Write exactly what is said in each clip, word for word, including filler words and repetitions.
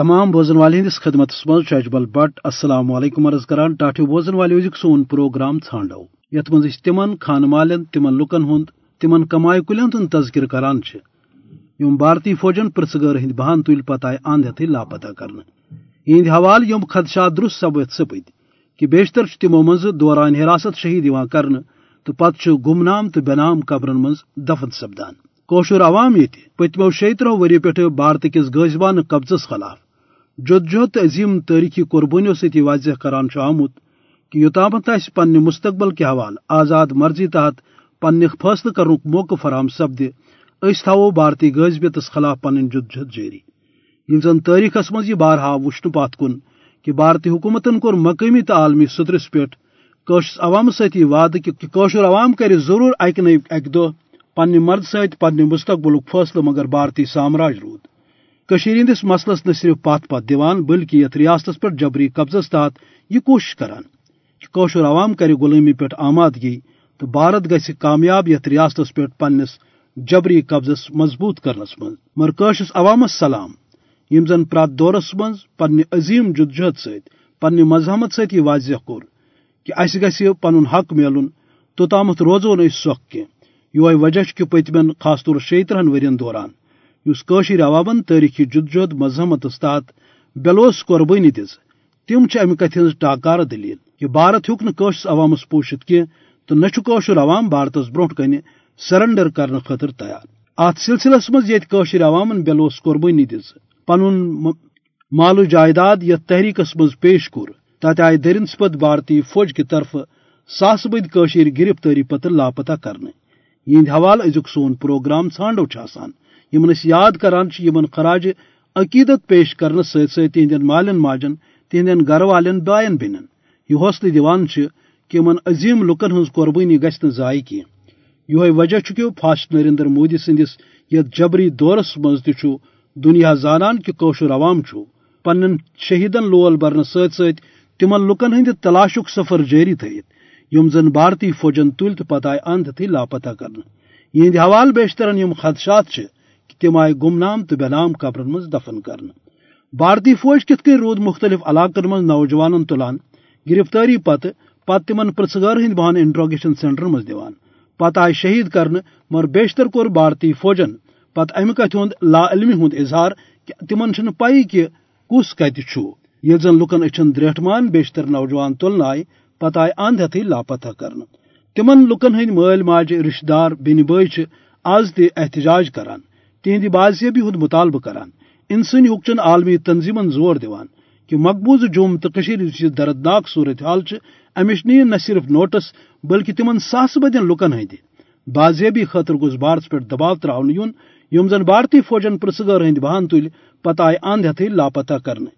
تمام بوزن والے ہندس خدمت مز شجبل بٹ السلام علیکم عرض کران ٹاٹھو بوزن والے سون پروگرام ھانڈو یت مز تمن خان مالن تمن لکن ہند تمن کمائے کلین ہند تذکر کران یم بھارتی فوجن پرسگار ہند بہان تل پتہ اند ہتھ لاپتہ کرنے یہند حوالہ یم خدشات درست ثبوت سپد کہ بیشتر تمو مز دوران حراست شہید یوان کرنے تو پتہ گمنام تو بینام قبرن مز دفن سپدان کوشر عوام یہ پتمو شیترہ وری پہ بھارت کس غازبان قبضس خلاف جدوجہد عظیم تاریخی قربانیوں سی واضح کران آمت کہ یوتامت اس پنہ مستقبل کے حوالہ آزاد مرضی تحت پنہ فیصلہ کرن موقع فراہم سپد اس تھو بھارتی غازبیتس خلاف پن جدوجہد جاری یل زن تاریخس مز یہ بارہا وشن پات کن کہ بھارتی حکومتن کور مقامی تو عالمی صدرس پہ عوام سی وعدہ کہ کوشر عوام کر ضرور اکہ نئی اکہ دہ پنہ مرد ست پنہ مستقبل فیصلہ مگر بھارتی سامراج رود کشیر ہندس مسلس نہ صرف پت پت دیوان بلکہ یتھ ریاستس پہ جبری قبضس تحت یہ کوشش کران کہ کوشر عوام کر غلامی پہ آمادگی تو بھارت گژھِ کامیاب یتھ ریاستس پہ پنس جبری قبضس مضبوط کرنس مز مگر کشس عوامس سلام یم زن پرات دورس مز پنہ عظیم جدوجہد ست پنہ مزاحمت ست یہ واضح کور کہ اس گژھِ پنن حق میلن توتامت روزو نہ سخ کی یہ وجہ کہ پتمن خاص طور شیترہن ورین دوران اس کشیر عوامن تاریخی جدوجہد مزاحمتس تحت بلوس قربانی دز تم امہ کت ہز ٹاکار دلیل کہ بھارت ہیوک نشس عوامس پوشت کی تو نشر عوام بھارتس برونٹ کن سرنڈر کرنے خاطر تیار ات سلسلس مز یت کشیر عوامن بلوس قربانی دز پنن مال و جائیداد یت تحریکس مز پیش کور تت آئی در نسبت بھارتی فوج کی طرف ساس بد کشیر گرفتاری پتہ لاپتہ کرنے یہند حوالہ ازیک سون پروگرام ژھانڈو یمن اس یاد کران یمن خراج عقیدت پیش کرنے ست ست تہندین مالن ماجن تہندین گھر والن بائن بینن یہ حوصلہ دیوان کہ یمن عظیم لکن ہز قربانی گژھِ نہ ضائع کی یہ وجہ کہ فاسٹ نریندر مودی سندس یتھ جبری دورس مز تہ چھ دنیا زانان کہ کوشر عوام چھ پنن شہیدن لول برن ست ست تمن لکن ہند تلاشک سفر جاری تھیت یم زن بھارتی فوجن تل تو پتہ اند ہتھ لاپتہ کرنے یہند حوالہ بیشترن یم خدشات کہ تم آئے گمنام تو بینام قبرن مز دفن کرنے بھارتی فوج کت کن رود مختلف علاقن مز نوجوانن تلان گرفتاری پتہ پتہ تمن پرسگار ہند بہان انٹروگیشن سینٹرن مز دیوان پتہ آئے شہید کرنے مگر بیشتر کور بھارتی فوجن پتہ امہ کتھ ہند لا علمی ہند اظہار کہ تمن چھنہ پائی کہ کس کتہ چھ یل زن لکن اچھن درٹھمان بیشتر نوجوان تلن آئے پتہ آئے اند ہتھ لاپتہ کرنے تمن لکن ہند مل ماجہ رشتہ دار بین بھائی آز تہ احتجاج کران تہندی بازیابی ہند مطالبہ کران انسانی حقوقن عالمی تنظیمن زور دیوان کہ مقبوضہ جوم تو کشیر یس دردناک صورتحال امش نی نہ صرف نوٹس بلکہ تمن ساس بدین لکن ہند بازیابی خاطر گوس بھارتس پہ دباؤ تراؤن یون یم زن بھارتی فوجن پرسگار ہند بہان تل پتہ آئے اند ہتھ لاپتہ کرنے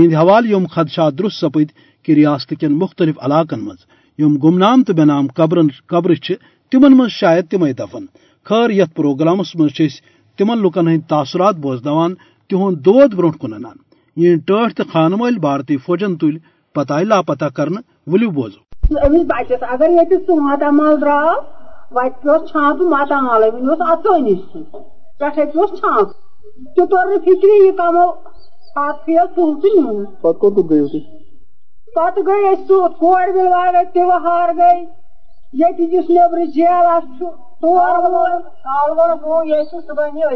یہند حوالہ یم خدشات درست سپد کہ ریاست کن مختلف علاقن مز یم گمنام تو بینام قبرن قبر تمن مز شاید تمے دفن خیر یتھ پروگرامس مز تمن لکن ہند تاثرات بوزنوان تہد دود برونٹ کن انان یہ ٹاٹ تو خان مل بھارتی فوجن تل پتہ لاپتہ کرنے ولو بوزو امس بچس اگر یہ سوانتا مال درا وت چھانپ ماتامال ونس اتنی پھٹ چھانپ تہ تر فکری یہ کمو پتہ پھیل تل تو نیو پتہ کوت گیو تھی پتہ گئی کور بلوارے تہار گئی یتی جس نیبر جیل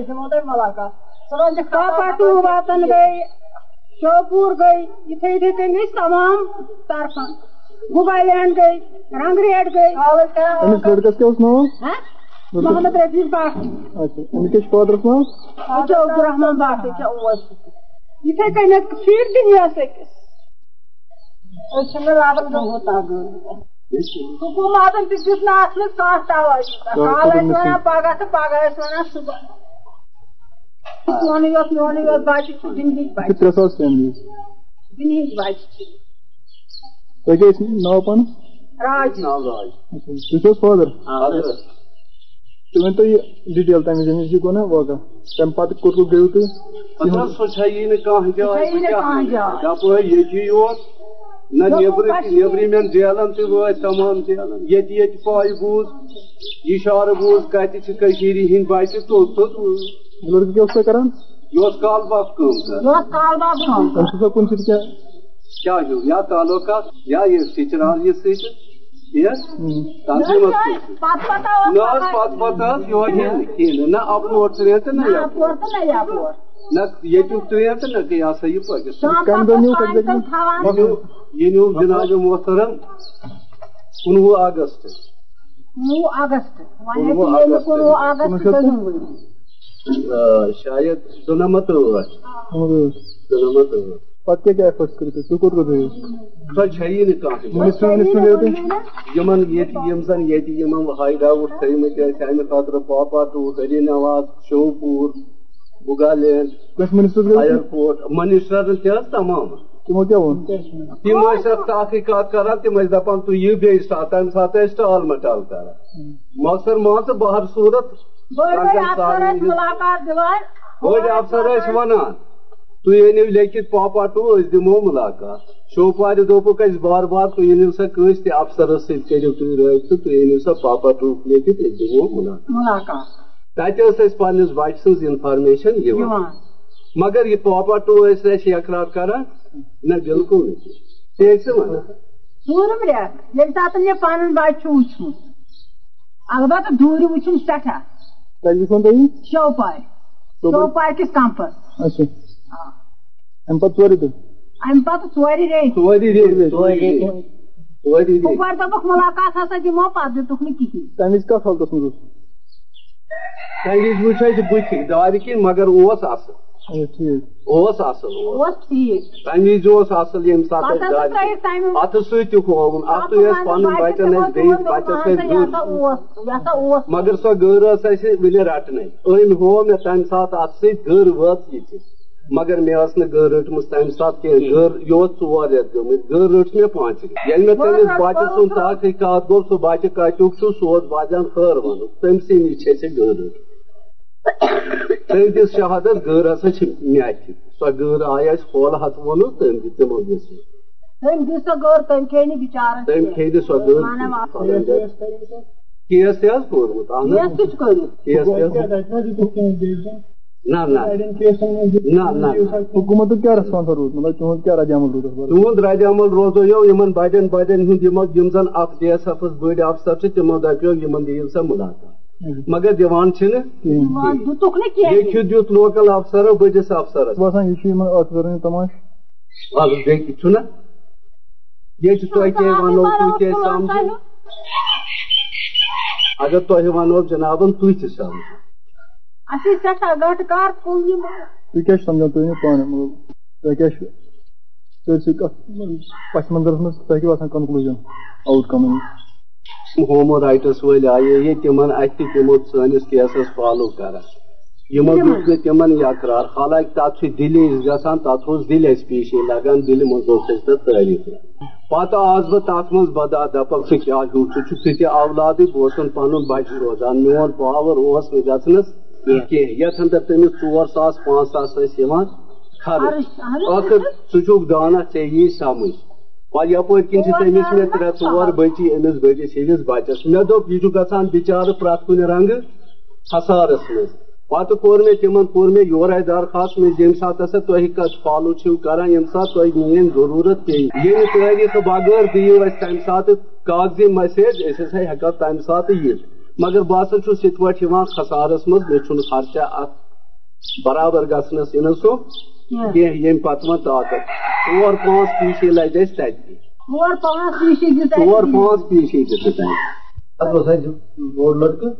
دمو تھی ملاقات واتن گئی شوپور گئی اتھے یتھے کن گئی تمام طرف گوبائی لینڈ گئی رنگریٹ گئی محمد رفیق بٹ عبدالرحمان بٹ یتھے کن پھر تک حکومات ڈیٹیل نہ نیبری مین جیلن تھی وت تمام جیلن یہ پائے بوز یہ شعر بوز کتر ہند بچہ تل Yoz kalmaz kıldı. Yoz kalmaz kıldı. Aşkıza konuşurken? Şahı, ya talukat, ya yesitir, aliyesitir. Yes? Tansiyon olsun. Naz patpataz yoğa geldik. Ne apı ortaya ne yapıyor. Ne yapıyor. Ne yetim ortaya ne kıyasa yapıyor. Kamda niye kalacak? Yeni um Cenab-ı Muhterem on Ağustos. on Ağustos. on Ağustos. شاید سلامت ہوگا سلامت ہوگا پتہ کیا خرچ کرتے شکر کرتے خرچ ہے ہی نہیں یمن یم زن ییٚتہِ یِمن ہایڈا وُٹ تھٲیمٕتۍ ٲسۍ اَمہِ خٲطرٕ پاپاٹوٗ سری نواز شوپور بُگالینٛڈ اَیرپورٹ منسٹرن تہِ حظ تمام تِمو کیٛاہ ووٚن تِم ٲسۍ اَتھ تحقیٖقات کران تِم ٲسۍ دَپان تُہۍ یِیِو بیٚیہِ ساتہٕ تَمہِ ساتہٕ ٲسۍ ٹال مٹال کران مۄخصر مان ژٕ بہر صوٗرت ملاقات بڑی افسر ونان تُہۍ أنِو لیٖکھِتھ پاپاٹوٗ أسۍ دِمو مُلاقات شوپارِ دوٚپُکھ اَسہِ بار بار تُہۍ أنِو سا کٲنٛسہِ تہِ افسرس سۭتۍ کٔرِو تُہۍ رٲبطہٕ تُہۍ أنِو سا پاپاٹوٗ لیٖکھِتھ أسۍ دِمو مُلاقات تَتہِ ٲس اَسہِ پنٕنِس بچہِ سٕنٛز اِنفارمیشن یِوان مگر یہِ پاپاٹوٗ ٲسۍ اَسہِ یقرار کران نہ بِلکُل نہٕ کیٚنٛہہ تی ٲسۍ ونان ژوٗرِم رٮ۪تھ ییٚمہِ ساتہٕ مےٚ پنُن بچہِ چھُ وٕچھمُت البتہ دوٗرِ وٕچھُن سٮ۪ٹھاہ شوپار شوپار کِس کمپس امہِ پتہٕ ژورِ دۄہ امہِ پتہٕ ژورِ ریٚتۍ اوپار دوٚپُکھ مُلاقات ہسا دِمو پتہٕ دِتُکھ نہٕ کِہیٖنۍ تَمہِ وِزِ کتھ حالتس منٛز اوس تَمہِ وِزِ وٕچھ اَسہِ بٕتھِ دارِ کِنۍ مگر اوس اصٕل اوس اصٕل اوس ٹھیٖک تَمہِ وِزِ اوس اصٕل ییٚمہِ ساتہٕ اتھٕ سۭتۍ تہِ ہووُن اَتھٕ ٲسۍ پنُن بچن ٲسۍ بیٚیِس بچس ٲسۍ مگر سۄ گٔر ٲس اَسہِ وٕنہِ رٹنٕے أمۍ ہوو مےٚ تَمہِ ساتہٕ اتھٕ سۭتۍ گٔر وٲژ یِتہِ مگر مےٚ ٲس نہٕ گٔر رٔٹمٕژ تَمہِ ساتہٕ کیٚنٛہہ گٔر یہِ اوس ژور رٮ۪تھ گٔمٕتۍ گٔر رٔٹ مےٚ پانٛژِ رٮ۪تھ ییٚلہِ مےٚ تٔمِس بچہِ سُنٛد تحقیٖقات گوٚو سُہ بچہِ کتیُک چھُ سُہ اوس باسان خٲر وَنُن تٔمۍ سٕے نِش چھِ اَسہِ گٔر رٔٹ تٔمۍ دِژ شہادت گٔر ہسا چھِ مےٚ اَتھِ سۄ گٔر آیہِ اَسہِ ہولہٕ ہتھ ووٚنُن تٔمۍ دِژ تِمو دِژ تٔمۍ دِژ سۄ گٔر تٔمۍ کھے نہٕ بِچارَس تٔمۍ کھے نہٕ سۄ گٔر کیس تہِ حظ کوٚرمُت اہن حظ حکوٗمتُک کیٛاہ ریسپانسا روٗد مطلب تِہُنٛد کیٛاہ ردِ عمل روٗد تِہُنٛد ردِ عمل روزو یِمن بَڑٮ۪ن بَڑٮ۪ن ہُنٛد یِمو یِم زن اکھ ڈی ایس ایفس بٔڑۍ افسر چھِ تِمو دَپیو یِمن دِیِو سا مُلاقات مگر دِوان چھِنہٕ لیٚکھِتھ دیُت لوکل افسرو بٔڑِس افسرس باسان یہِ چھُ یِمن افسرن ہُنٛد تماش بیٚیہِ تہِ چھُنہ ییٚتہِ تۄہہِ کیٛاہ وَنو تُہۍ کیٛاہ سمجھِو اگر تۄہہِ وَنو جِنابن تُہۍ تہِ سمجھِو اَسہِ سٮ۪ٹھاہ گٹہٕ کار تُہۍ کیٛاہ چھُ سمجھان تُہۍ ؤنِو پانہٕ مطلب تۄہہِ کیٛاہ چھُ سٲرسٕے کتھ پس منظرس منٛز تۄہہِ کیٛاہ باسان conclusion outcome human rights ول آیے ییٚتہِ تِمن اتہِ تہِ تِمو سٲنِس کیسس فالو کران یِمو دیُت نہٕ تِمن یقرار حالانکہِ تتھ چھُ دِلہِ گژھان تتھ اوس دِلہِ اَسہِ پیشی لگان دِلہِ منٛز اوس اَسہِ تتھ تعریٖف پتہٕ آس بہٕ تتھ منٛز بدا دپکھ ژٕ کیٛاہ ہیوٗ ژٕ چھُکھ ژٕ تہِ اولادٕے بہٕ اوسُن پنُن بچہِ روزان میون پاور اوس نہٕ گژھنس کینٛہہ یتھ اندر تٔمِس ژور ساس پانٛژھ ساس ٲسۍ یِوان خرٕچ ٲخر ژٕ چھُکھ دانا ژےٚ یی سمٕجھ پتہٕ یپٲرۍ کِنۍ چھِ تٔمِس مےٚ ترٛےٚ ژور بٔچی أمِس بٔڑِس ہِنٛدِس بچس مےٚ دوٚپ یہِ چھُ گژھان بِچارٕ پرٛٮ۪تھ کُنہِ رنٛگہٕ حسارس منٛز پتہٕ کوٚر مےٚ تِمن کوٚر مےٚ یورے درخاست مےٚ ییٚمہِ ساتہٕ ہسا تۄہہِ کتھ فالو چھِو کران ییٚمہِ ساتہٕ تۄہہِ میٲنۍ ضروٗرت پیٚیہِ ییٚمہِ تٲریٖخہٕ بغٲر دِیِو أسۍ تمہِ ساتہٕ کاغذی مسیج أسۍ ہسا ہٮ۪کو تمہِ ساتہٕ یِتھ مگر بہٕ ہسا چھُس یِتھ پٲٹھۍ یِوان خسارس منٛز مےٚ چھُنہٕ خرچہ اتھ برابر گژھنس یِنس سُہ کیٚنٛہہ ییٚمہِ پتہٕ وۄنۍ طاقت ژور پانٛژھ پیٖشی لگہِ اَسہِ تَتہِ تہِ ژور پانٛژھ پیٖشی ژور پانٛژھ پیٖشی دِژٕ تَتہِ پتہٕ اوس اَسہِ بوٚڑ لٔڑکہٕ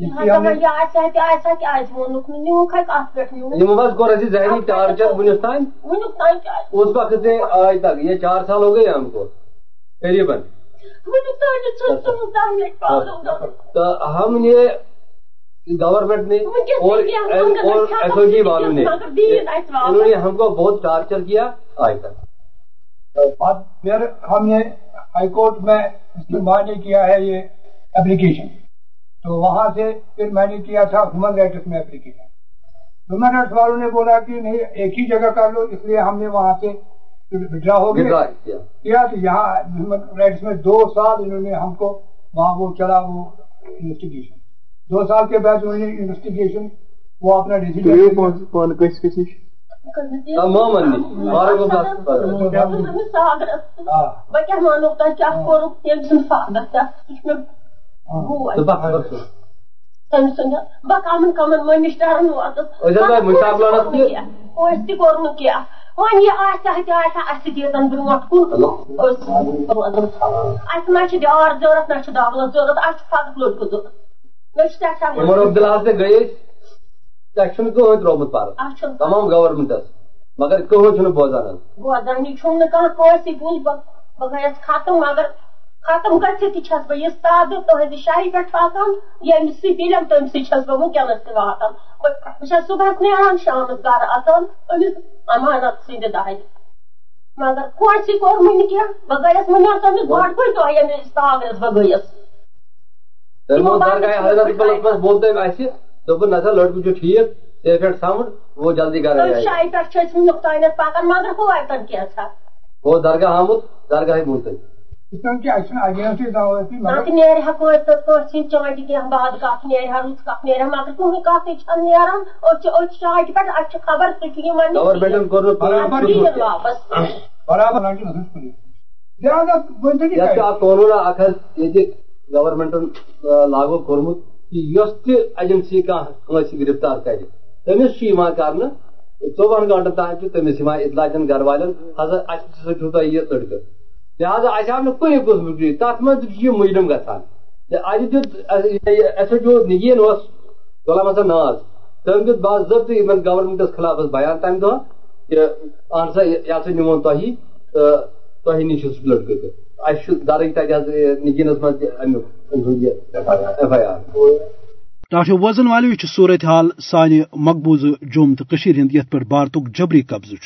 یِمو حظ کوٚر اَسہِ ذہنی ٹارچر وُنیُک تام اس وقت سے آج تک یہ چار سال ہو گئے ہم کو قریباً تو ہم نے گورنمنٹ نے اور ایتھورٹی والوں نے انہوں نے ہم کو بہت ٹارچر کیا آج تک. پھر ہم نے ہائی کورٹ میں معنی کیا ہے یہ اپلیکیشن تو وہاں سے پھر میں نے کیا تھا ہیومن رائٹس میں اپلیکیشن ہیومن رائٹس والوں نے بولا کہ نہیں ایک ہی جگہ کر لو اس لیے ہم نے وہاں سے وڈرا ہو گیا کیا تو یہاں ہیومن رائٹس میں دو سال انہوں نے ہم کو وہاں وہ چلا وہ انویسٹیگیشن دو سال کے بعد انہوں نے انویسٹیگیشن وہ اپنا بہن کمن مشتران ڈار ضرورت نہ دولت ضرورت اہم لڑکہ ضرورت عمر عبداللہ سے گئی کہین تروت پارک تمام گورمنٹس مگر کہین بوزان بوزان یہ چھم ناسی بوجھ بہ گیس ختم مگر ختم گھت چھس بہ یہ سادہ تہذی شاہی پہ واتان یم سلم تم سس بہ ونکس تاتان بہت صبح نیران شامس گھر اچان امس امانت سند دہل مگر کورسی کور بہ گیس ونس گوڑ پہ تھی ساگرس بہ گیس بولتے اہل دن نسا لڑکہ چھو ٹھیک ٹھیک سمجھ وہ جلدی گھر شاہی پہ وقت پکان مگر ہوں کیسا وہ درگاہ آمت درگاہ بولتے نیر کانٹہ کھیل باد کھ نا رت کھ نا مگر کہنی کت نیران شاٹہ پہ اچھے خبر تھی واپس لہٰذا قانون اخ گورمنٹن لاگو کورمت کہ یس تجنسی کسی گرفتار کر تمس کر ژوہن گنٹن تانچہ تمس اطلاع دن گھر والن ہزا اچھا یہ لڑکہ لہٰذا اہم نا کہیں قسم کی تر مجھے مجرم گھان اچھے نگین غلام حسن ناز تم دت باضبطہ ان گورمنٹس خلاف بیان تمہ دہ کہ اہن سا یہ سا نمون تہی تہ نش لڑکہ تو درج تگینس ڈاکٹر وزن والو یہ صورت حال سانہ مقبوض جوم تو ہند یت پہ بھارتک جبری قبضہ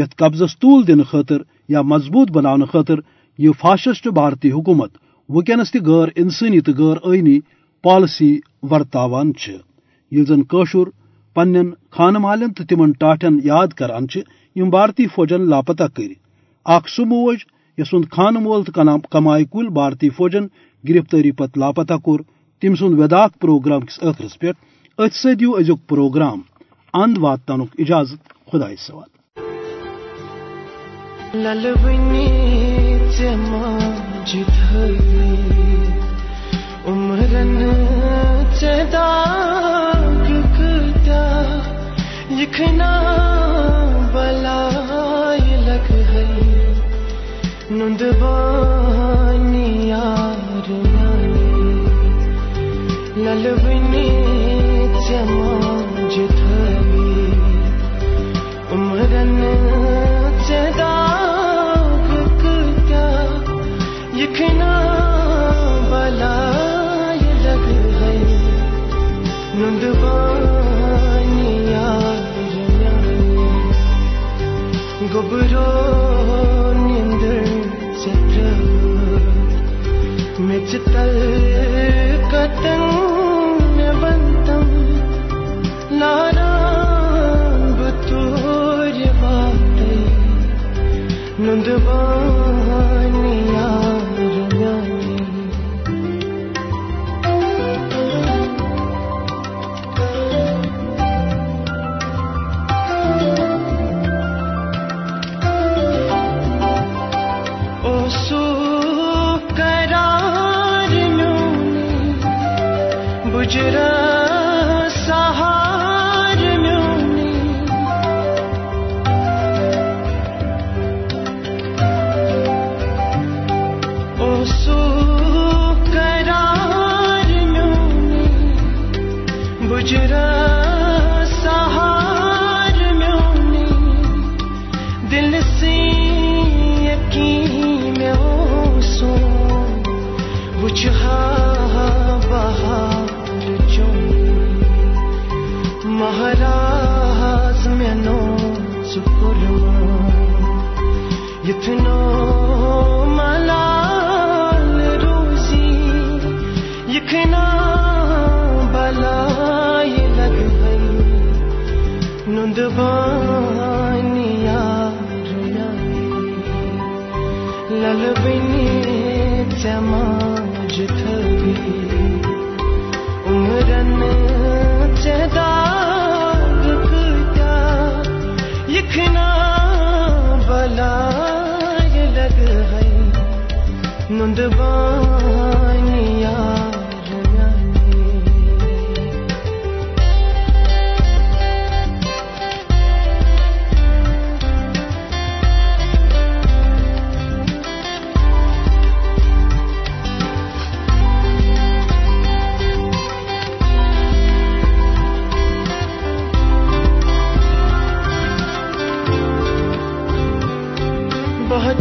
یت قبضس طول دن خاطر یا مضبوط بنانے خاطر یہ فاشسٹ بھارتی حکومت وکنس تہ غیر انسانی تو غیر آئینی پالسی ورتاوان یل زن قشر پنن خانہ مالن تو تمن ٹاٹھن یاد کران یم بھارتی فوجن لاپتہ کر اخ سہ موج یسند خانہ مول تو کمائے کل بھارتی فوجن گرفتاری پتہ لاپتہ کور تم سند وداخ پروگرام کس اخرس پہ ات سو ازیک پروگرام اند واتن اجازت خدائے سوال نند بانی یار للبنی چمج تھوی عمرن چداغ کتا یکنا بلائے لگ گئی نند بانی یار گبرو مجتل قتل میں بنتم لارام بطور باتے نندوانی یارانی او سو گجرا سہار میونی او سو قرار میونی گجرا سہار میونی دل سے یقین میں او سو بجھا راز میں نو سکرو یتنو ملال روزی یکنا بلائی لگ گئی نندوانی یار للبنی سماج تھوی عمرن چدا اتنا بلا لگ ہے نندبانیا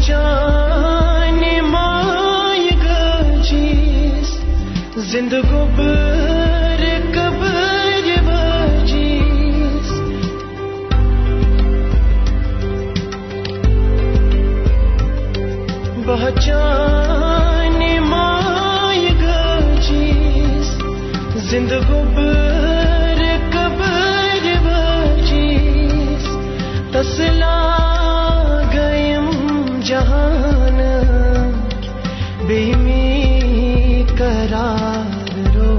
جانے مائگ جیس زندگو بر قبر بجیس بہجانے مائگ جیس زندگو بر قبر بجیس تسلا جہان بیمی قرار رو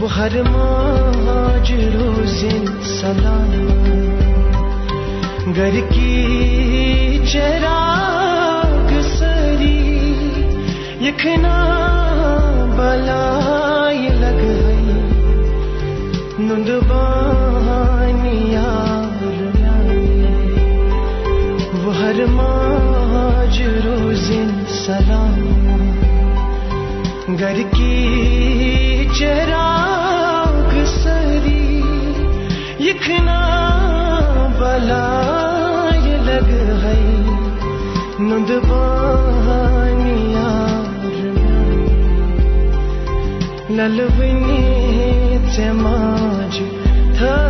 وہ ہر ماج روزن سلام گھر کی چراغ سری یکھنا بلائی لگ گئی نندبانیا ہر ماج روزن سلام گھر کی چراغ سری یکھنا بلائی لگ ہے نندبانیا للونی تماج تھا